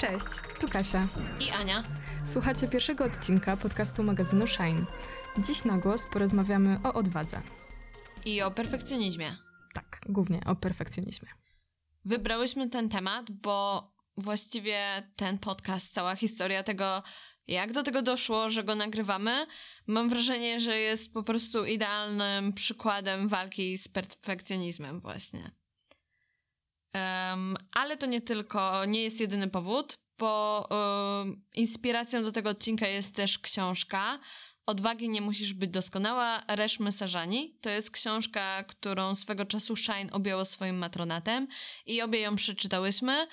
Cześć, tu Kasia i Ania. Słuchacie pierwszego odcinka podcastu magazynu Shine. Dziś na głos porozmawiamy o odwadze. I o perfekcjonizmie. Tak, głównie o perfekcjonizmie. Wybrałyśmy ten temat, bo właściwie ten podcast, cała historia tego, jak do tego doszło, że go nagrywamy, mam wrażenie, że jest po prostu idealnym przykładem walki z perfekcjonizmem właśnie. Ale to nie jest jedyny powód, bo inspiracją do tego odcinka jest też książka Odwagi nie musisz być doskonała Reshmy Saujani. To jest książka, którą swego czasu Shine objęło swoim matronatem i obie ją przeczytałyśmy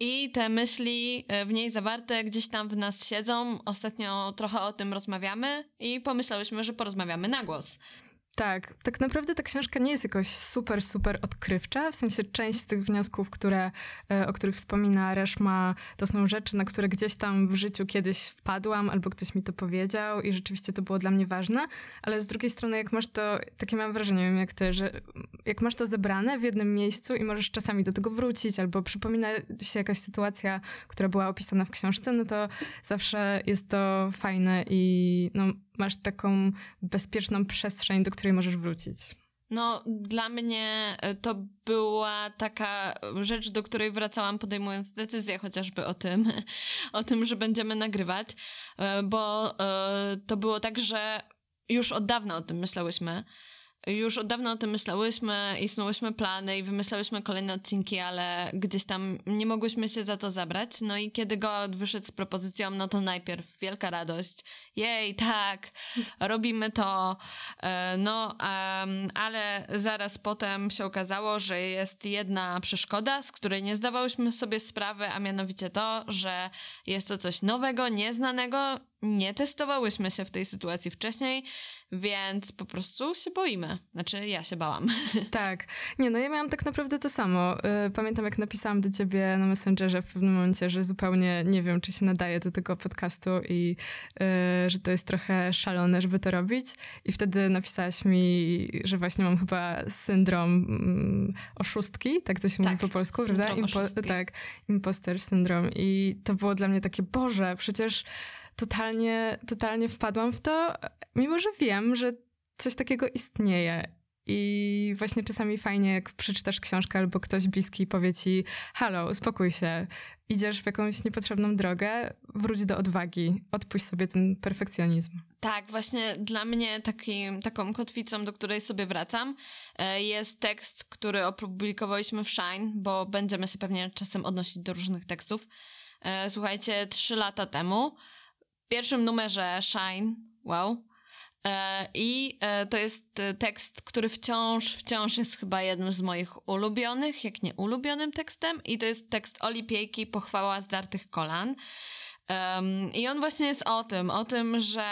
i te myśli w niej zawarte gdzieś tam w nas siedzą. Ostatnio trochę o tym rozmawiamy i pomyślałyśmy, że porozmawiamy na głos. Tak, tak naprawdę ta książka nie jest jakoś super odkrywcza, w sensie część z tych wniosków, o których wspomina Reshma, to są rzeczy, na które gdzieś tam w życiu kiedyś wpadłam, albo ktoś mi to powiedział i rzeczywiście to było dla mnie ważne, ale z drugiej strony jak masz to, takie mam wrażenie, wiem jak ty, że jak masz to zebrane w jednym miejscu i możesz czasami do tego wrócić, albo przypomina się jakaś sytuacja, która była opisana w książce, no to zawsze jest to fajne i no, masz taką bezpieczną przestrzeń, do której możesz wrócić. No, dla mnie to była taka rzecz, do której wracałam podejmując decyzję chociażby o tym, że będziemy nagrywać, bo to było tak, że już od dawna o tym myślałyśmy. Już od dawna o tym myślałyśmy i snułyśmy plany i wymyślałyśmy kolejne odcinki, ale gdzieś tam nie mogłyśmy się za to zabrać. No i kiedy Go Out wyszedł z propozycją, no to najpierw wielka radość. Jej, tak, robimy to. No, ale zaraz potem się okazało, że jest jedna przeszkoda, z której nie zdawałyśmy sobie sprawy, a mianowicie to, że jest to coś nowego, nieznanego. Nie testowałyśmy się w tej sytuacji wcześniej, więc po prostu się boimy. Znaczy, ja się bałam. Tak. Nie, no ja miałam tak naprawdę to samo. Pamiętam, jak napisałam do ciebie na Messengerze w pewnym momencie, że zupełnie nie wiem, czy się nadaje do tego podcastu i że to jest trochę szalone, żeby to robić. I wtedy napisałaś mi, że właśnie mam chyba syndrom oszustki, tak to się mówi po polsku, prawda? Tak, imposter syndrom. I to było dla mnie takie, Boże, przecież totalnie wpadłam w to, mimo że wiem, że coś takiego istnieje. I właśnie czasami fajnie, jak przeczytasz książkę albo ktoś bliski powie ci, halo, uspokój się, idziesz w jakąś niepotrzebną drogę, wróć do odwagi, odpuść sobie ten perfekcjonizm. Tak, właśnie dla mnie taką kotwicą, do której sobie wracam, jest tekst, który opublikowaliśmy w Shine, bo będziemy się pewnie czasem odnosić do różnych tekstów. Słuchajcie, 3 lata temu, w pierwszym numerze Shine, wow. I to jest tekst, który wciąż jest chyba jednym z moich ulubionych, jak nie ulubionym tekstem. I to jest tekst Oli Piejki, Pochwała Zdartych Kolan. I on właśnie jest o tym, że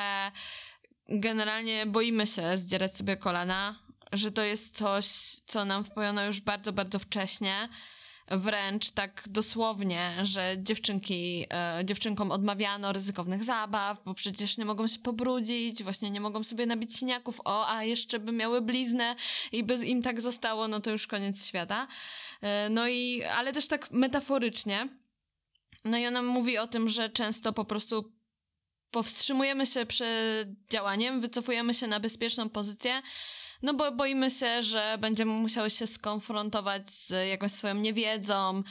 generalnie boimy się zdzierać sobie kolana, że to jest coś, co nam wpojono już bardzo wcześnie. Wręcz tak dosłownie, że dziewczynkom odmawiano ryzykownych zabaw, bo przecież nie mogą się pobrudzić, właśnie nie mogą sobie nabić siniaków, a jeszcze by miały bliznę i by im tak zostało, no to już koniec świata. No i, ale też tak metaforycznie. No i ona mówi o tym, że często po prostu powstrzymujemy się przed działaniem, wycofujemy się na bezpieczną pozycję, no bo boimy się, że będziemy musiały się skonfrontować z jakąś swoją niewiedzą,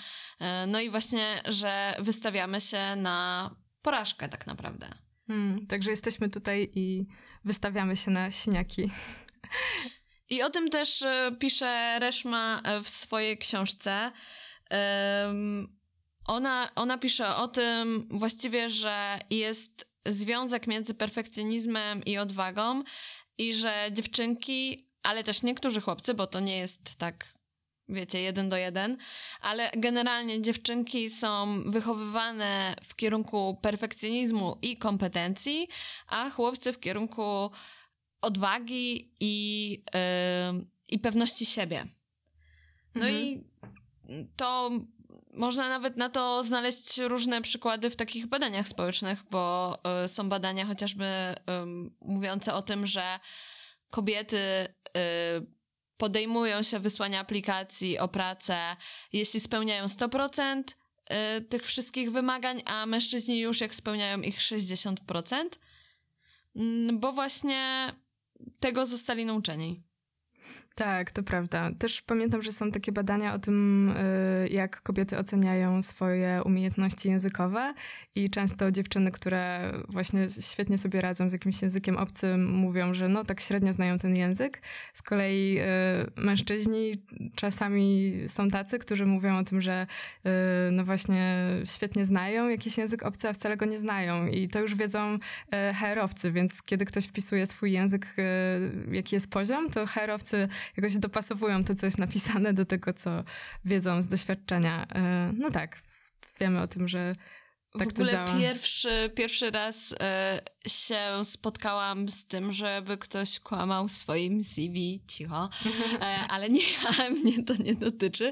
no i właśnie, że wystawiamy się na porażkę tak naprawdę. Także jesteśmy tutaj i wystawiamy się na siniaki. I o tym też pisze Reshma w swojej książce. Ona pisze o tym właściwie, że jest związek między perfekcjonizmem i odwagą, i że dziewczynki, ale też niektórzy chłopcy, bo to nie jest tak, wiecie, 1:1, ale generalnie dziewczynki są wychowywane w kierunku perfekcjonizmu i kompetencji, a chłopcy w kierunku odwagi i pewności siebie. No i to można nawet na to znaleźć różne przykłady w takich badaniach społecznych, bo są badania chociażby mówiące o tym, że kobiety podejmują się wysłania aplikacji o pracę, jeśli spełniają 100%, tych wszystkich wymagań, a mężczyźni już jak spełniają ich 60%, bo właśnie tego zostali nauczeni. Tak, to prawda. Też pamiętam, że są takie badania o tym, jak kobiety oceniają swoje umiejętności językowe i często dziewczyny, które właśnie świetnie sobie radzą z jakimś językiem obcym, mówią, że no tak średnio znają ten język. Z kolei mężczyźni czasami są tacy, którzy mówią o tym, że no właśnie świetnie znają jakiś język obcy, a wcale go nie znają i to już wiedzą HR-owcy, więc kiedy ktoś wpisuje swój język, jaki jest poziom, to HR-owcy jakoś dopasowują to, co jest napisane do tego, co wiedzą z doświadczenia. No tak, wiemy o tym, że tak to działa. W ogóle pierwszy raz się spotkałam z tym, żeby ktoś kłamał w swoim CV cicho, ale nie, mnie to nie dotyczy.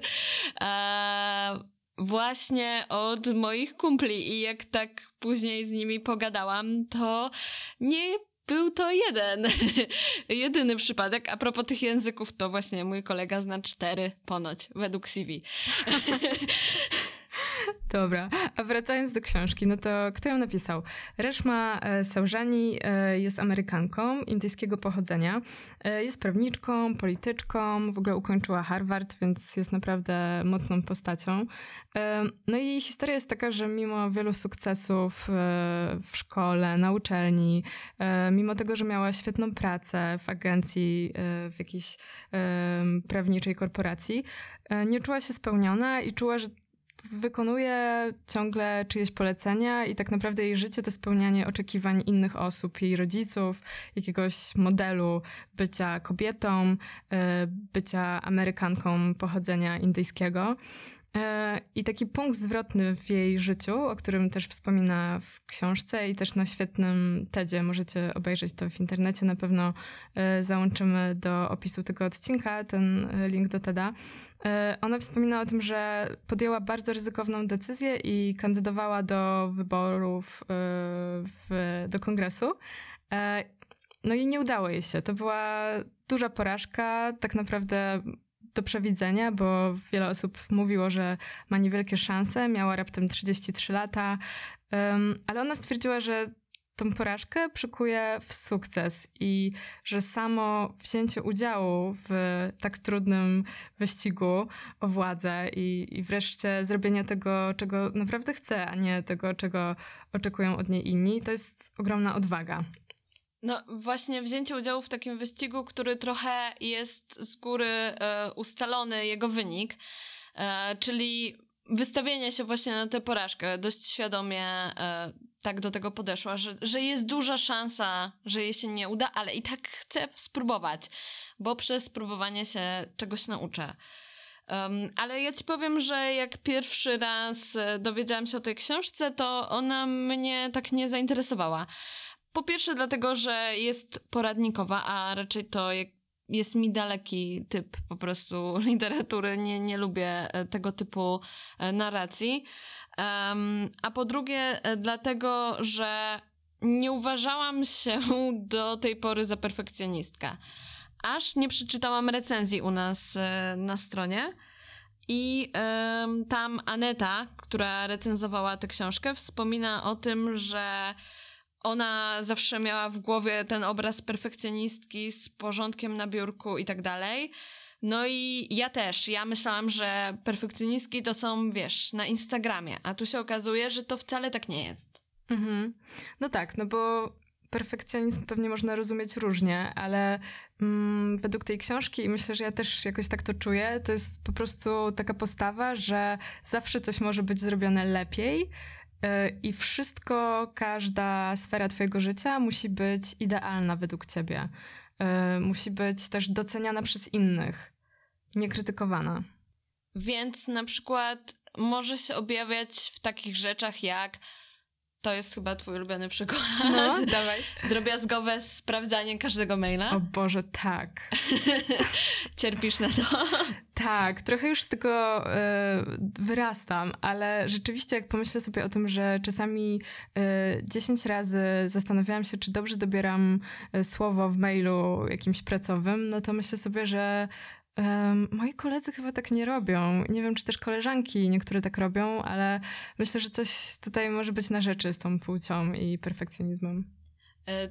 Właśnie od moich kumpli i jak tak później z nimi pogadałam, to nie był to jedyny przypadek. A propos tych języków, to właśnie mój kolega zna 4 ponoć, według CV. Dobra, a wracając do książki, no to kto ją napisał? Reshma Saujani jest Amerykanką indyjskiego pochodzenia. Jest prawniczką, polityczką, w ogóle ukończyła Harvard, więc jest naprawdę mocną postacią. No i jej historia jest taka, że mimo wielu sukcesów w szkole, na uczelni, mimo tego, że miała świetną pracę w agencji, w jakiejś prawniczej korporacji, nie czuła się spełniona i czuła, że wykonuje ciągle czyjeś polecenia i tak naprawdę jej życie to spełnianie oczekiwań innych osób, jej rodziców, jakiegoś modelu bycia kobietą, bycia Amerykanką pochodzenia indyjskiego. I taki punkt zwrotny w jej życiu, o którym też wspomina w książce i też na świetnym TED-zie, możecie obejrzeć to w internecie, na pewno załączymy do opisu tego odcinka ten link do TED-a. Ona wspomina o tym, że podjęła bardzo ryzykowną decyzję i kandydowała do wyborów do kongresu. No i nie udało jej się. To była duża porażka, tak naprawdę do przewidzenia, bo wiele osób mówiło, że ma niewielkie szanse, miała raptem 33 lata, ale ona stwierdziła, że tą porażkę przykuje w sukces i że samo wzięcie udziału w tak trudnym wyścigu o władzę i wreszcie zrobienie tego, czego naprawdę chce, a nie tego, czego oczekują od niej inni, to jest ogromna odwaga. No właśnie wzięcie udziału w takim wyścigu, który trochę jest z góry ustalony jego wynik, czyli wystawienie się właśnie na tę porażkę. Dość świadomie tak do tego podeszła, że jest duża szansa, że jej się nie uda, ale i tak chcę spróbować, bo przez spróbowanie się czegoś nauczę. Ale ja ci powiem, że jak pierwszy raz dowiedziałam się o tej książce, to ona mnie tak nie zainteresowała. Po pierwsze dlatego, że jest poradnikowa, a raczej to jest mi daleki typ po prostu literatury. Nie lubię tego typu narracji. A po drugie dlatego, że nie uważałam się do tej pory za perfekcjonistkę. Aż nie przeczytałam recenzji u nas na stronie. I tam Aneta, która recenzowała tę książkę, wspomina o tym, że ona zawsze miała w głowie ten obraz perfekcjonistki z porządkiem na biurku i tak dalej. No i ja też. Ja myślałam, że perfekcjonistki to są, wiesz, na Instagramie. A tu się okazuje, że to wcale tak nie jest. Mhm. No tak, no bo perfekcjonizm pewnie można rozumieć różnie, ale według tej książki, i myślę, że ja też jakoś tak to czuję, to jest po prostu taka postawa, że zawsze coś może być zrobione lepiej, i wszystko, każda sfera twojego życia musi być idealna według ciebie. Musi być też doceniana przez innych, nie krytykowana. Więc na przykład może się objawiać w takich rzeczach jak, to jest chyba twój ulubiony przykład, no, dawaj. Drobiazgowe sprawdzanie każdego maila. O Boże, tak. Cierpisz na to? Tak, trochę już z tego wyrastam, ale rzeczywiście jak pomyślę sobie o tym, że czasami 10 razy zastanawiałam się, czy dobrze dobieram słowo w mailu jakimś pracowym, no to myślę sobie, że Moi koledzy chyba tak nie robią. Nie wiem, czy też koleżanki niektóre tak robią, ale myślę, że coś tutaj może być na rzeczy z tą płcią i perfekcjonizmem.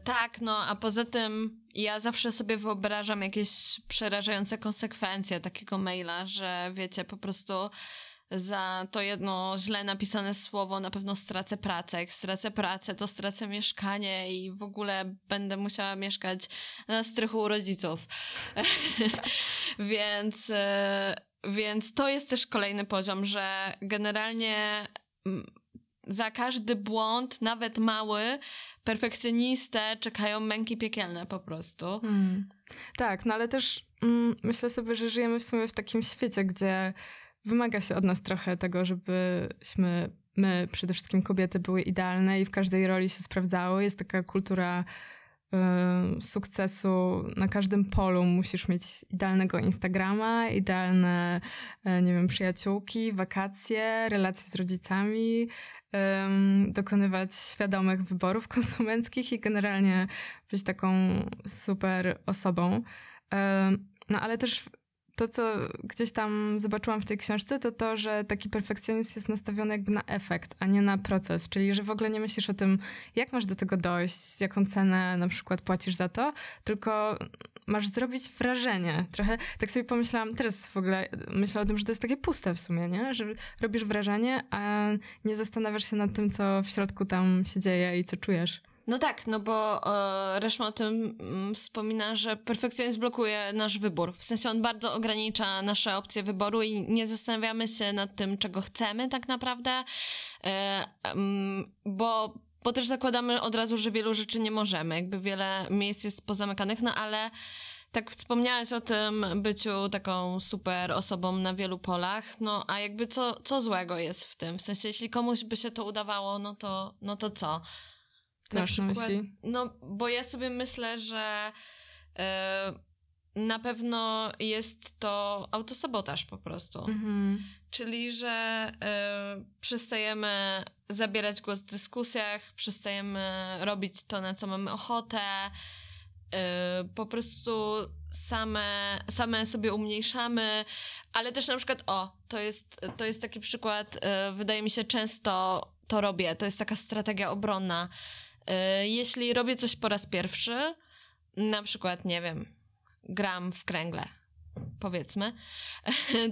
Tak, no a poza tym ja zawsze sobie wyobrażam jakieś przerażające konsekwencje takiego maila, że wiecie, po prostu za to jedno źle napisane słowo na pewno stracę pracę. Jak stracę pracę, to stracę mieszkanie i w ogóle będę musiała mieszkać na strychu u rodziców. Więc to jest też kolejny poziom, że generalnie za każdy błąd, nawet mały, perfekcjonistę czekają męki piekielne po prostu. Tak, no ale też myślę sobie, że żyjemy w sumie w takim świecie, gdzie wymaga się od nas trochę tego, żebyśmy my, przede wszystkim kobiety, były idealne i w każdej roli się sprawdzały. Jest taka kultura sukcesu na każdym polu. Musisz mieć idealnego Instagrama, idealne, nie wiem, przyjaciółki, wakacje, relacje z rodzicami, dokonywać świadomych wyborów konsumenckich i generalnie być taką super osobą. No ale też to, co gdzieś tam zobaczyłam w tej książce, to to, że taki perfekcjonizm jest nastawiony jakby na efekt, a nie na proces. Czyli, że w ogóle nie myślisz o tym, jak masz do tego dojść, jaką cenę na przykład płacisz za to, tylko masz zrobić wrażenie. Trochę tak sobie pomyślałam, teraz w ogóle myślę o tym, że to jest takie puste w sumie, nie? Że robisz wrażenie, a nie zastanawiasz się nad tym, co w środku tam się dzieje i co czujesz. No tak, no bo Reshma o tym wspomina, że perfekcjonizm blokuje nasz wybór. W sensie on bardzo ogranicza nasze opcje wyboru i nie zastanawiamy się nad tym, czego chcemy tak naprawdę, bo też zakładamy od razu, że wielu rzeczy nie możemy. Jakby wiele miejsc jest pozamykanych, no ale tak wspomniałaś o tym byciu taką super osobą na wielu polach, no a jakby co złego jest w tym? W sensie jeśli komuś by się to udawało, no to co? Na przykład, no bo ja sobie myślę, że na pewno jest to autosabotaż po prostu. Mm-hmm. Czyli, że przestajemy zabierać głos w dyskusjach, przestajemy robić to, na co mamy ochotę, po prostu same sobie umniejszamy, ale też na przykład, to jest taki przykład, wydaje mi się, często to robię, to jest taka strategia obronna. Jeśli robię coś po raz pierwszy, na przykład, nie wiem, gram w kręgle, powiedzmy,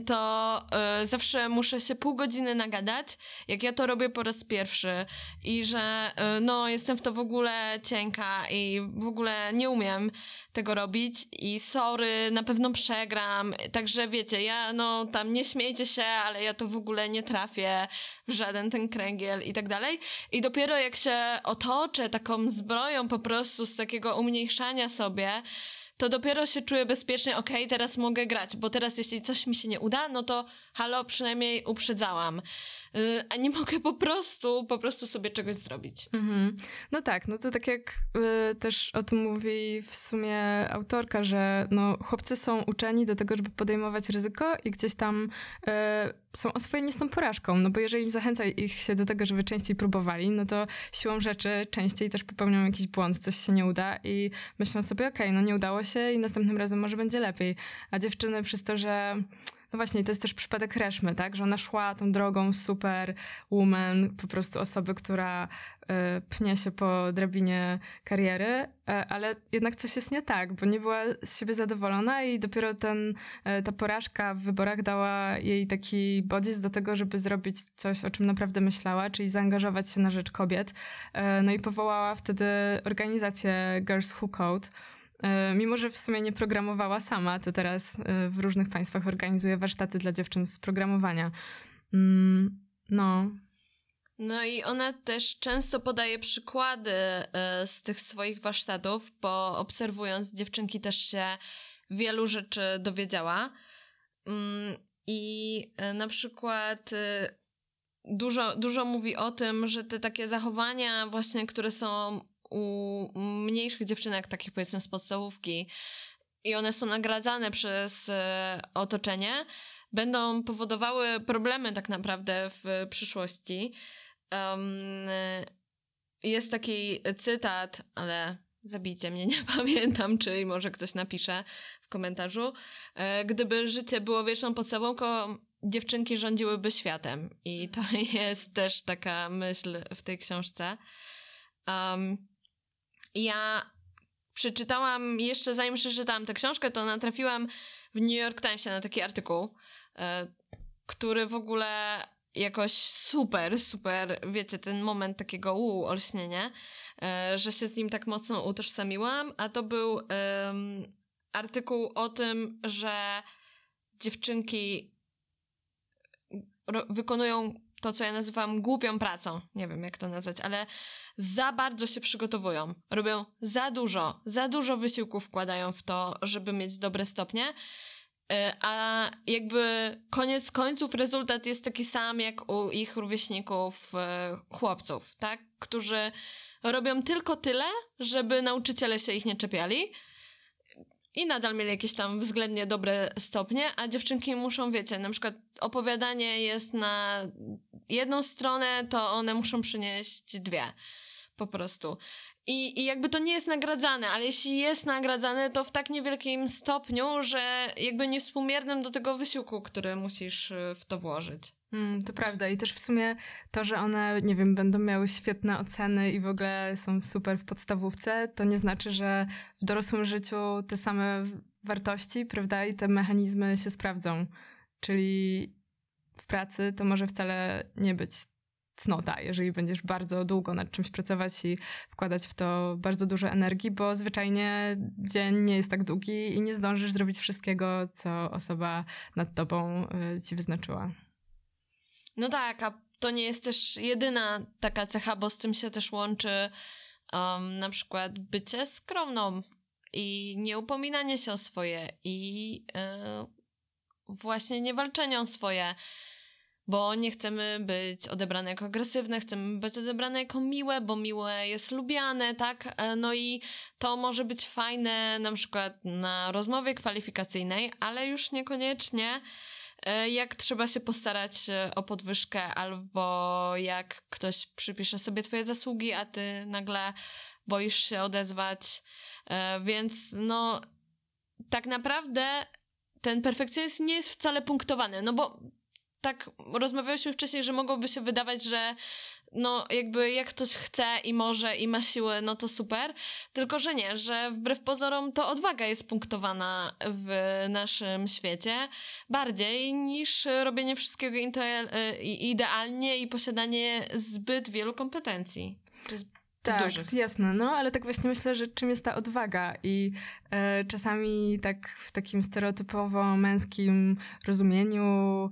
to zawsze muszę się pół godziny nagadać, jak ja to robię po raz pierwszy i że no jestem w to w ogóle cienka i w ogóle nie umiem tego robić i sorry, na pewno przegram, także wiecie, ja no tam nie śmiejcie się, ale ja to w ogóle nie trafię w żaden ten kręgiel i tak dalej i dopiero jak się otoczę taką zbroją po prostu z takiego umniejszania sobie, to dopiero się czuję bezpiecznie, okej, teraz mogę grać, bo teraz jeśli coś mi się nie uda, no to halo, przynajmniej uprzedzałam. A nie mogę po prostu sobie czegoś zrobić. Mhm. No tak, no to tak jak też o tym mówi w sumie autorka, że no chłopcy są uczeni do tego, żeby podejmować ryzyko i gdzieś tam są oswojeni z tą porażką, no bo jeżeli zachęca ich się do tego, żeby częściej próbowali, no to siłą rzeczy częściej też popełnią jakiś błąd, coś się nie uda i myślą sobie, okej, no nie udało się i następnym razem może będzie lepiej. A dziewczyny przez to, że no właśnie, to jest też przypadek Reshmy, tak? Że ona szła tą drogą super woman, po prostu osoby, która pnie się po drabinie kariery, ale jednak coś jest nie tak, bo nie była z siebie zadowolona i dopiero ta porażka w wyborach dała jej taki bodziec do tego, żeby zrobić coś, o czym naprawdę myślała, czyli zaangażować się na rzecz kobiet. No i powołała wtedy organizację Girls Who Code. Mimo, że w sumie nie programowała sama, to teraz w różnych państwach organizuje warsztaty dla dziewczyn z programowania. No. No i ona też często podaje przykłady z tych swoich warsztatów, bo obserwując dziewczynki też się wielu rzeczy dowiedziała. I na przykład dużo mówi o tym, że te takie zachowania właśnie, które są u mniejszych dziewczynek, takich powiedzmy z podstawówki, i one są nagradzane przez otoczenie, będą powodowały problemy tak naprawdę w przyszłości. Jest taki cytat, ale Zabijcie mnie, nie pamiętam, czy może ktoś napisze w komentarzu. Gdyby życie było wieczną pocałunką, dziewczynki rządziłyby światem. I to jest też taka myśl w tej książce. Ja przeczytałam, jeszcze zanim przeczytałam tę książkę, to natrafiłam w New York Timesie na taki artykuł, który w ogóle jakoś super, wiecie, ten moment takiego olśnienia, że się z nim tak mocno utożsamiłam, a to był artykuł o tym, że dziewczynki wykonują to, co ja nazywam głupią pracą, nie wiem jak to nazwać, ale za bardzo się przygotowują, robią za dużo wysiłku wkładają w to, żeby mieć dobre stopnie, a jakby koniec końców rezultat jest taki sam jak u ich rówieśników chłopców, tak? Którzy robią tylko tyle, żeby nauczyciele się ich nie czepiali i nadal mieli jakieś tam względnie dobre stopnie, a dziewczynki muszą, wiecie, na przykład opowiadanie jest na jedną stronę, to one muszą przynieść dwie, po prostu. I jakby to nie jest nagradzane, ale jeśli jest nagradzane, to w tak niewielkim stopniu, że jakby niewspółmiernym do tego wysiłku, który musisz w to włożyć. To prawda. I też w sumie to, że one, nie wiem, będą miały świetne oceny i w ogóle są super w podstawówce, to nie znaczy, że w dorosłym życiu te same wartości, prawda, i te mechanizmy się sprawdzą. Czyli w pracy to może wcale nie być cnota, jeżeli będziesz bardzo długo nad czymś pracować i wkładać w to bardzo dużo energii, bo zwyczajnie dzień nie jest tak długi i nie zdążysz zrobić wszystkiego, co osoba nad tobą ci wyznaczyła. No tak, a to nie jest też jedyna taka cecha, bo z tym się też łączy na przykład bycie skromną i nieupominanie się o swoje i właśnie niewalczenie o swoje, bo nie chcemy być odebrane jako agresywne, chcemy być odebrane jako miłe, bo miłe jest lubiane, tak? No i to może być fajne na przykład na rozmowie kwalifikacyjnej, ale już niekoniecznie jak trzeba się postarać o podwyżkę albo jak ktoś przypisze sobie twoje zasługi, a ty nagle boisz się odezwać. Więc no tak naprawdę ten perfekcjonizm nie jest wcale punktowany, no bo tak rozmawiałyśmy wcześniej, że mogłoby się wydawać, że no jakby jak ktoś chce i może i ma siły, no to super, tylko że nie, że wbrew pozorom to odwaga jest punktowana w naszym świecie bardziej niż robienie wszystkiego idealnie i posiadanie zbyt wielu kompetencji. Tak, dużych. Jasne, no ale tak właśnie myślę, że czym jest ta odwaga i czasami tak w takim stereotypowo męskim rozumieniu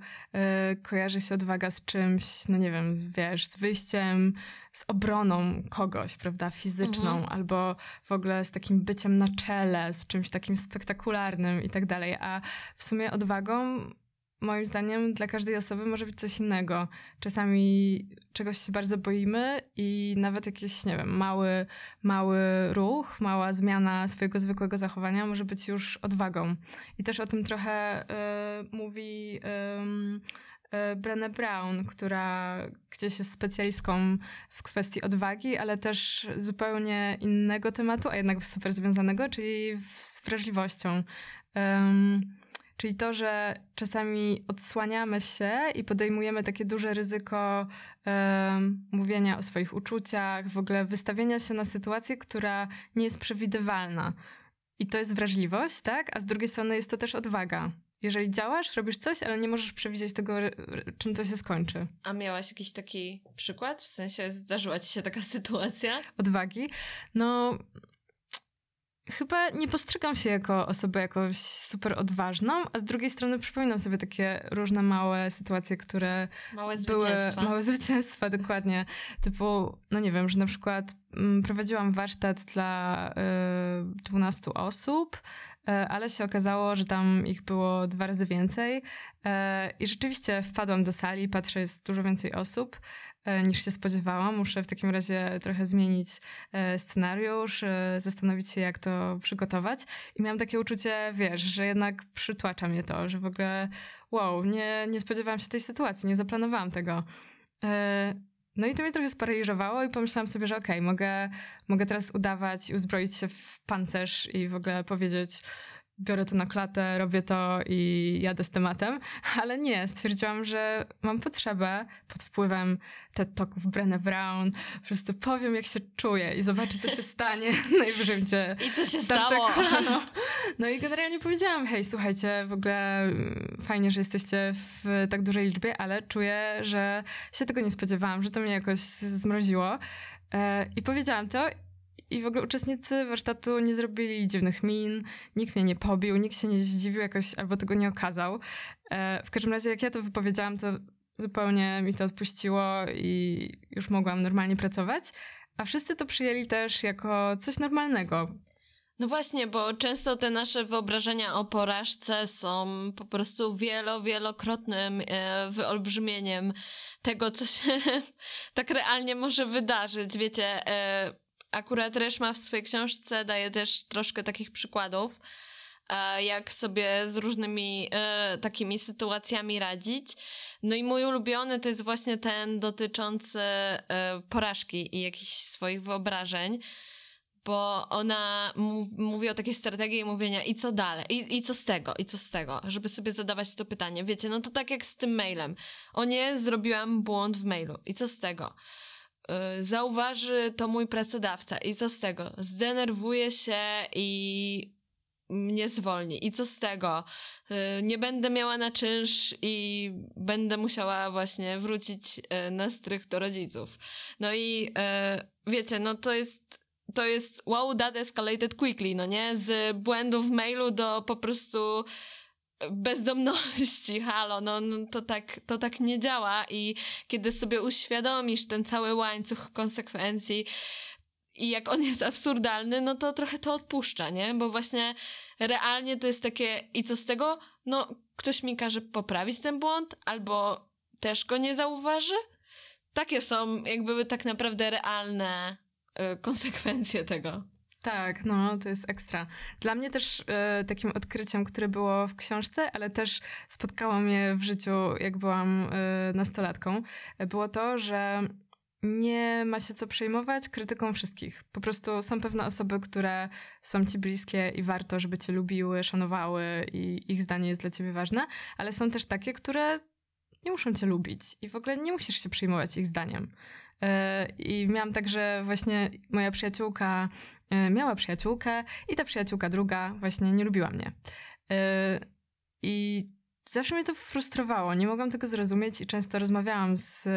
kojarzy się odwaga z czymś, no nie wiem, wiesz, z wyjściem, z obroną kogoś, prawda, fizyczną, albo w ogóle z takim byciem na czele, z czymś takim spektakularnym i tak dalej, a w sumie odwagą moim zdaniem dla każdej osoby może być coś innego. Czasami czegoś się bardzo boimy i nawet jakiś, nie wiem, mały ruch, mała zmiana swojego zwykłego zachowania może być już odwagą. I też o tym trochę mówi Brené Brown, która gdzieś jest specjalistką w kwestii odwagi, ale też zupełnie innego tematu, a jednak super związanego, czyli z wrażliwością. Czyli to, że czasami odsłaniamy się i podejmujemy takie duże ryzyko mówienia o swoich uczuciach, w ogóle wystawienia się na sytuację, która nie jest przewidywalna. I to jest wrażliwość, tak? A z drugiej strony jest to też odwaga. Jeżeli działasz, robisz coś, ale nie możesz przewidzieć tego, czym to się skończy. A miałaś jakiś taki przykład? W sensie zdarzyła ci się taka sytuacja? Odwagi? No... Chyba nie postrzegam się jako osobę jakoś super odważną, a z drugiej strony przypominam sobie takie różne małe sytuacje, które małe zwycięstwa, dokładnie. Typu, no nie wiem, że na przykład prowadziłam warsztat dla 12 osób, ale się okazało, że tam ich było 2 razy więcej i rzeczywiście wpadłam do sali, patrzę, jest dużo więcej osób niż się spodziewałam. Muszę w takim razie trochę zmienić scenariusz, zastanowić się, jak to przygotować. I miałam takie uczucie, wiesz, że jednak przytłacza mnie to, że w ogóle wow, nie spodziewałam się tej sytuacji, nie zaplanowałam tego. No i to mnie trochę sparaliżowało i pomyślałam sobie, że okej, mogę teraz udawać i uzbroić się w pancerz i w ogóle powiedzieć, biorę to na klatę, robię to i jadę z tematem. Ale nie, stwierdziłam, że mam potrzebę pod wpływem TED Talków Brené Brown. Po prostu powiem, jak się czuję i zobaczę, co się stanie. Najwyżej będzie i co się stało. No i generalnie powiedziałam, hej, słuchajcie, w ogóle fajnie, że jesteście w tak dużej liczbie, ale czuję, że się tego nie spodziewałam, że to mnie jakoś zmroziło. I powiedziałam to. I w ogóle uczestnicy warsztatu nie zrobili dziwnych min, nikt mnie nie pobił, nikt się nie zdziwił jakoś albo tego nie okazał. W każdym razie jak ja to wypowiedziałam, to zupełnie mi to odpuściło i już mogłam normalnie pracować. A wszyscy to przyjęli też jako coś normalnego. No właśnie, bo często te nasze wyobrażenia o porażce są po prostu wielokrotnym wyolbrzymieniem tego, co się tak realnie może wydarzyć. Wiecie... Akurat Reshma w swojej książce daje też troszkę takich przykładów, jak sobie z różnymi takimi sytuacjami radzić. No i mój ulubiony to jest właśnie ten dotyczący porażki i jakichś swoich wyobrażeń, bo ona mówi o takiej strategii mówienia i co dalej, i co z tego, żeby sobie zadawać to pytanie. Wiecie, no to tak jak z tym mailem. O nie, zrobiłam błąd w mailu. I co z tego? Zauważy to mój pracodawca i co z tego? Zdenerwuję się i mnie zwolni i co z tego? Nie będę miała na czynsz i będę musiała właśnie wrócić na strych do rodziców. No i wiecie, no to jest wow, that escalated quickly, no nie? Z błędów mailu do po prostu... bezdomności, halo, no to tak nie działa i kiedy sobie uświadomisz ten cały łańcuch konsekwencji i jak on jest absurdalny, no to trochę to odpuszcza, nie? Bo właśnie realnie to jest takie i co z tego? No ktoś mi każe poprawić ten błąd albo też go nie zauważy? Takie są jakby tak naprawdę realne konsekwencje tego. Tak, no to jest ekstra. Dla mnie też takim odkryciem, które było w książce, ale też spotkało mnie w życiu, jak byłam nastolatką, było to, że nie ma się co przejmować krytyką wszystkich. Po prostu są pewne osoby, które są ci bliskie i warto, żeby cię lubiły, szanowały i ich zdanie jest dla ciebie ważne, ale są też takie, które nie muszą cię lubić i w ogóle nie musisz się przejmować ich zdaniem. I miałam także właśnie moja przyjaciółka miała przyjaciółkę i ta przyjaciółka druga właśnie nie lubiła mnie. I zawsze mnie to frustrowało, nie mogłam tego zrozumieć i często rozmawiałam z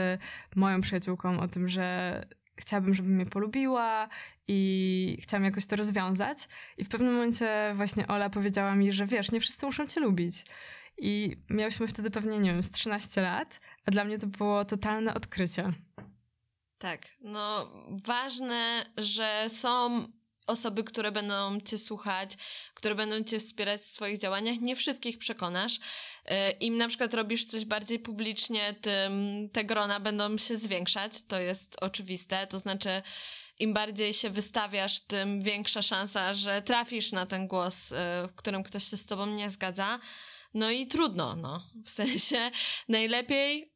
moją przyjaciółką o tym, że chciałabym, żeby mnie polubiła i chciałam jakoś to rozwiązać. I w pewnym momencie właśnie Ola powiedziała mi, że wiesz, nie wszyscy muszą cię lubić. I miałyśmy wtedy pewnie, nie wiem, z 13 lat, a dla mnie to było totalne odkrycie. Tak, no ważne, że są osoby, które będą cię słuchać, które będą cię wspierać w swoich działaniach. Nie wszystkich przekonasz. Im na przykład robisz coś bardziej publicznie, tym te grona będą się zwiększać. To jest oczywiste. To znaczy im bardziej się wystawiasz, tym większa szansa, że trafisz na ten głos, w którym ktoś się z tobą nie zgadza. No i trudno, no. W sensie najlepiej...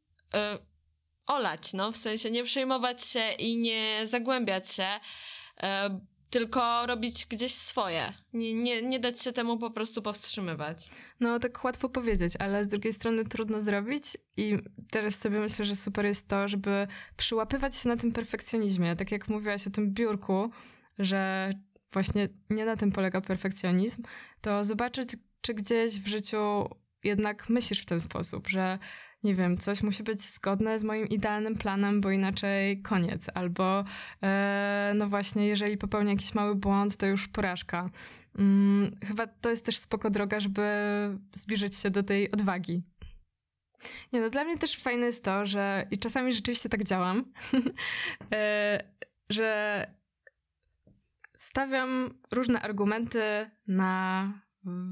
olać, no, w sensie nie przejmować się i nie zagłębiać się, tylko robić gdzieś swoje. Nie dać się temu po prostu powstrzymywać. No, tak łatwo powiedzieć, ale z drugiej strony trudno zrobić i teraz sobie myślę, że super jest to, żeby przyłapywać się na tym perfekcjonizmie. Tak jak mówiłaś o tym biurku, że właśnie nie na tym polega perfekcjonizm, to zobaczyć, czy gdzieś w życiu jednak myślisz w ten sposób, że nie wiem, coś musi być zgodne z moim idealnym planem, bo inaczej koniec. Albo no właśnie, jeżeli popełnię jakiś mały błąd, to już porażka. Chyba to jest też spoko droga, żeby zbliżyć się do tej odwagi. Nie no, dla mnie też fajne jest to, że i czasami rzeczywiście tak działam, że stawiam różne argumenty na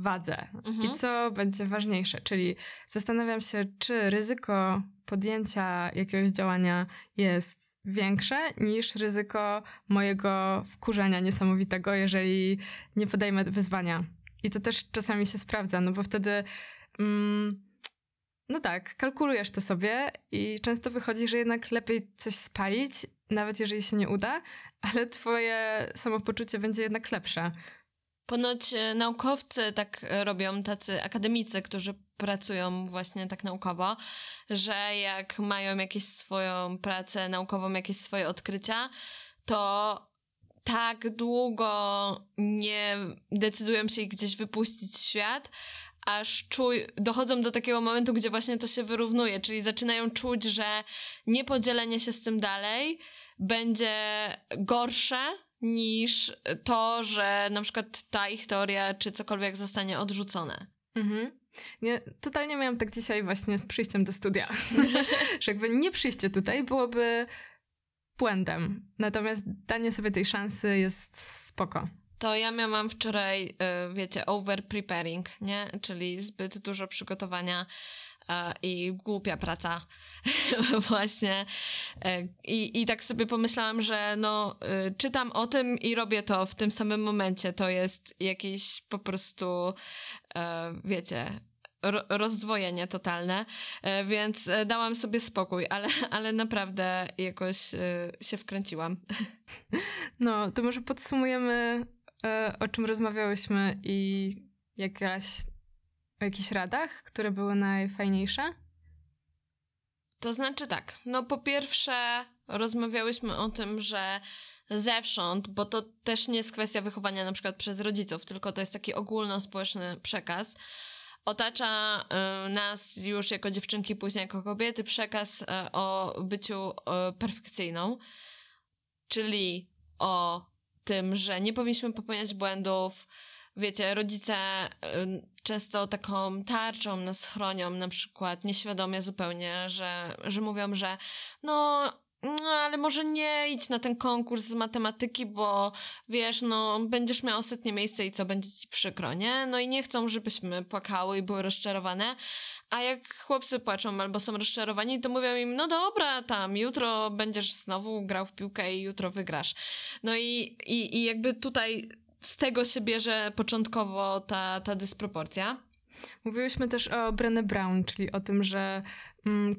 wadze. Mhm. I co będzie ważniejsze? Czyli zastanawiam się, czy ryzyko podjęcia jakiegoś działania jest większe niż ryzyko mojego wkurzenia niesamowitego, jeżeli nie podejmę wyzwania. I to też czasami się sprawdza, no bo wtedy no tak, kalkulujesz to sobie i często wychodzi, że jednak lepiej coś spalić, nawet jeżeli się nie uda, ale twoje samopoczucie będzie jednak lepsze. Ponoć naukowcy tak robią, tacy akademicy, którzy pracują właśnie tak naukowo, że jak mają jakieś swoją pracę naukową, jakieś swoje odkrycia, to tak długo nie decydują się ich gdzieś wypuścić w świat, aż dochodzą do takiego momentu, gdzie właśnie to się wyrównuje, czyli zaczynają czuć, że niepodzielenie się z tym dalej będzie gorsze niż to, że na przykład ta ich teoria czy cokolwiek zostanie odrzucone. Mhm. Nie, totalnie miałam tak dzisiaj właśnie z przyjściem do studia, że jakby nie przyjście tutaj byłoby błędem, natomiast danie sobie tej szansy jest spoko. To ja miałam wczoraj, wiecie, over-preparing, nie? Czyli zbyt dużo przygotowania i głupia praca właśnie. I tak sobie pomyślałam, że no czytam o tym i robię to w tym samym momencie. To jest jakieś po prostu, wiecie, rozdwojenie totalne, więc dałam sobie spokój, ale naprawdę jakoś się wkręciłam. No, to może podsumujemy, o czym rozmawiałyśmy i o jakichś radach, które były najfajniejsze? To znaczy tak, no po pierwsze rozmawiałyśmy o tym, że zewsząd, bo to też nie jest kwestia wychowania na przykład przez rodziców, tylko to jest taki ogólnospołeczny przekaz, otacza nas już jako dziewczynki, później jako kobiety przekaz o byciu perfekcyjną, czyli o tym, że nie powinniśmy popełniać błędów. Wiecie, rodzice często taką tarczą nas chronią, na przykład nieświadomie zupełnie, że mówią, że no ale może nie idź na ten konkurs z matematyki, bo wiesz, no będziesz miał ostatnie miejsce i co, będzie ci przykro, nie? No i nie chcą, żebyśmy płakały i były rozczarowane, a jak chłopcy płaczą albo są rozczarowani, to mówią im, no dobra, tam jutro będziesz znowu grał w piłkę i jutro wygrasz. No i jakby tutaj z tego się bierze początkowo ta dysproporcja. Mówiłyśmy też o Brené Brown, czyli o tym, że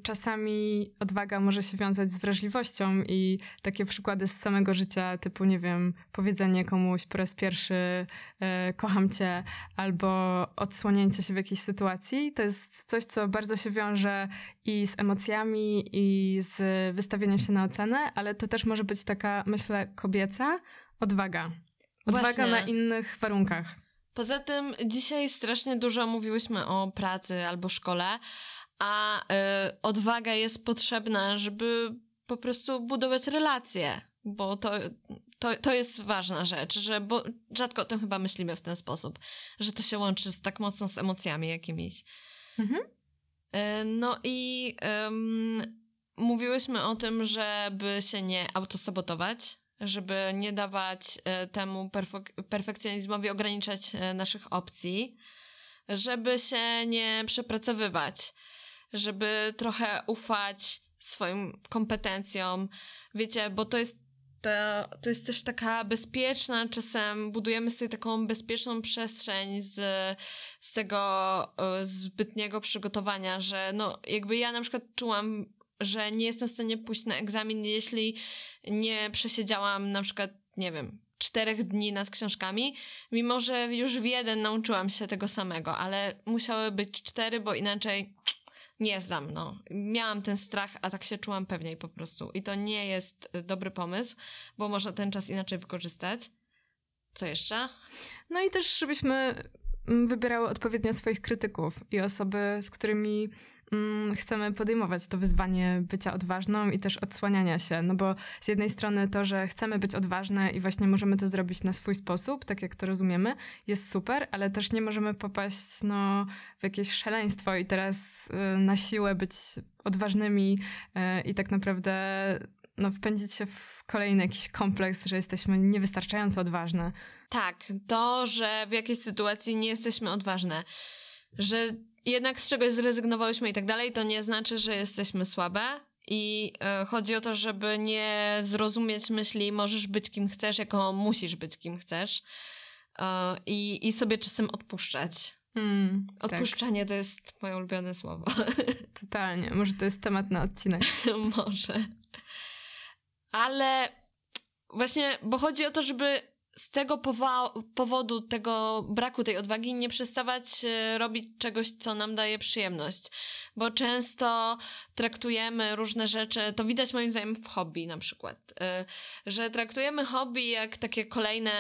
czasami odwaga może się wiązać z wrażliwością i takie przykłady z samego życia typu, nie wiem, powiedzenie komuś po raz pierwszy kocham cię albo odsłonięcie się w jakiejś sytuacji. To jest coś, co bardzo się wiąże i z emocjami i z wystawieniem się na ocenę, ale to też może być taka, myślę, kobieca odwaga. Odwaga na innych warunkach. Poza tym dzisiaj strasznie dużo mówiłyśmy o pracy albo szkole, a odwaga jest potrzebna, żeby po prostu budować relacje, bo to jest ważna rzecz, bo rzadko o tym chyba myślimy w ten sposób, że to się łączy tak mocno z emocjami jakimiś. Mhm. Mówiłyśmy o tym, żeby się nie autosabotować, żeby nie dawać temu perfekcjonizmowi ograniczać naszych opcji, żeby się nie przepracowywać, żeby trochę ufać swoim kompetencjom. Wiecie, bo to jest też taka bezpieczna, czasem budujemy sobie taką bezpieczną przestrzeń z tego zbytniego przygotowania, że no jakby ja na przykład czułam, że nie jestem w stanie pójść na egzamin, jeśli nie przesiedziałam na przykład, nie wiem, 4 dni nad książkami, mimo że już w jeden nauczyłam się tego samego, ale musiały być 4, bo inaczej nie znam, no. Miałam ten strach, a tak się czułam pewniej po prostu. I to nie jest dobry pomysł, bo można ten czas inaczej wykorzystać. Co jeszcze? No i też, żebyśmy wybierały odpowiednio swoich krytyków i osoby, z którymi chcemy podejmować to wyzwanie bycia odważną i też odsłaniania się, no bo z jednej strony to, że chcemy być odważne i właśnie możemy to zrobić na swój sposób, tak jak to rozumiemy, jest super, ale też nie możemy popaść w jakieś szaleństwo i teraz na siłę być odważnymi i tak naprawdę wpędzić się w kolejny jakiś kompleks, że jesteśmy niewystarczająco odważne. Tak, to, że w jakiejś sytuacji nie jesteśmy odważne, że jednak z czegoś zrezygnowałyśmy i tak dalej, to nie znaczy, że jesteśmy słabe i chodzi o to, żeby nie zrozumieć myśli możesz być kim chcesz, jako musisz być kim chcesz i sobie czasem odpuszczać. Odpuszczanie tak. To jest moje ulubione słowo. Totalnie. Może to jest temat na odcinek. Może. Ale właśnie, bo chodzi o to, żeby z tego powodu, tego braku tej odwagi nie przestawać robić czegoś, co nam daje przyjemność. Bo często traktujemy różne rzeczy, to widać moim zdaniem w hobby na przykład, że traktujemy hobby jak takie kolejne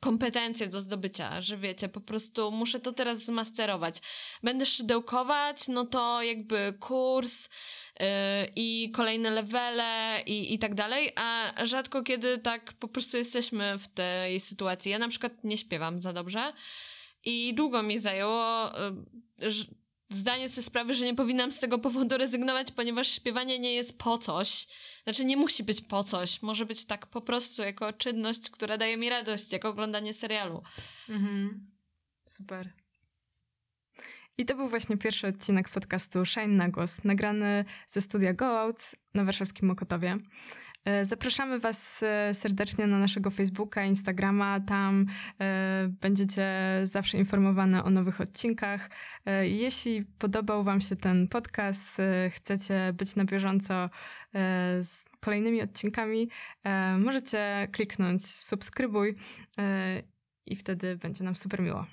kompetencje do zdobycia, że wiecie, po prostu muszę to teraz zmasterować. Będę szydełkować, no to jakby kurs i kolejne levele i tak dalej, a rzadko kiedy tak po prostu jesteśmy w tej sytuacji. Ja na przykład nie śpiewam za dobrze i długo mi zajęło zdanie sobie sprawy, że nie powinnam z tego powodu rezygnować, ponieważ śpiewanie nie jest po coś. Znaczy nie musi być po coś, może być tak po prostu jako czynność, która daje mi radość, jak oglądanie serialu. Mhm. Super. I to był właśnie pierwszy odcinek podcastu Shine na głos, nagrany ze studia Go Out na warszawskim Mokotowie. Zapraszamy Was serdecznie na naszego Facebooka, Instagrama. Tam będziecie zawsze informowane o nowych odcinkach. Jeśli podobał Wam się ten podcast, chcecie być na bieżąco z kolejnymi odcinkami, możecie kliknąć subskrybuj i wtedy będzie nam super miło.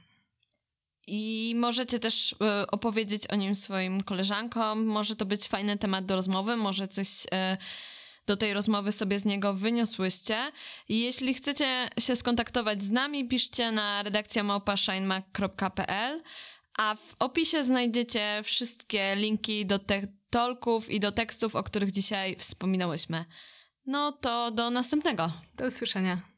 I możecie też opowiedzieć o nim swoim koleżankom. Może to być fajny temat do rozmowy, może coś do tej rozmowy sobie z niego wyniosłyście. Jeśli chcecie się skontaktować z nami, piszcie na redakcja@shinemac.pl, a w opisie znajdziecie wszystkie linki do tych talków i do tekstów, o których dzisiaj wspominałyśmy. No to do następnego. Do usłyszenia.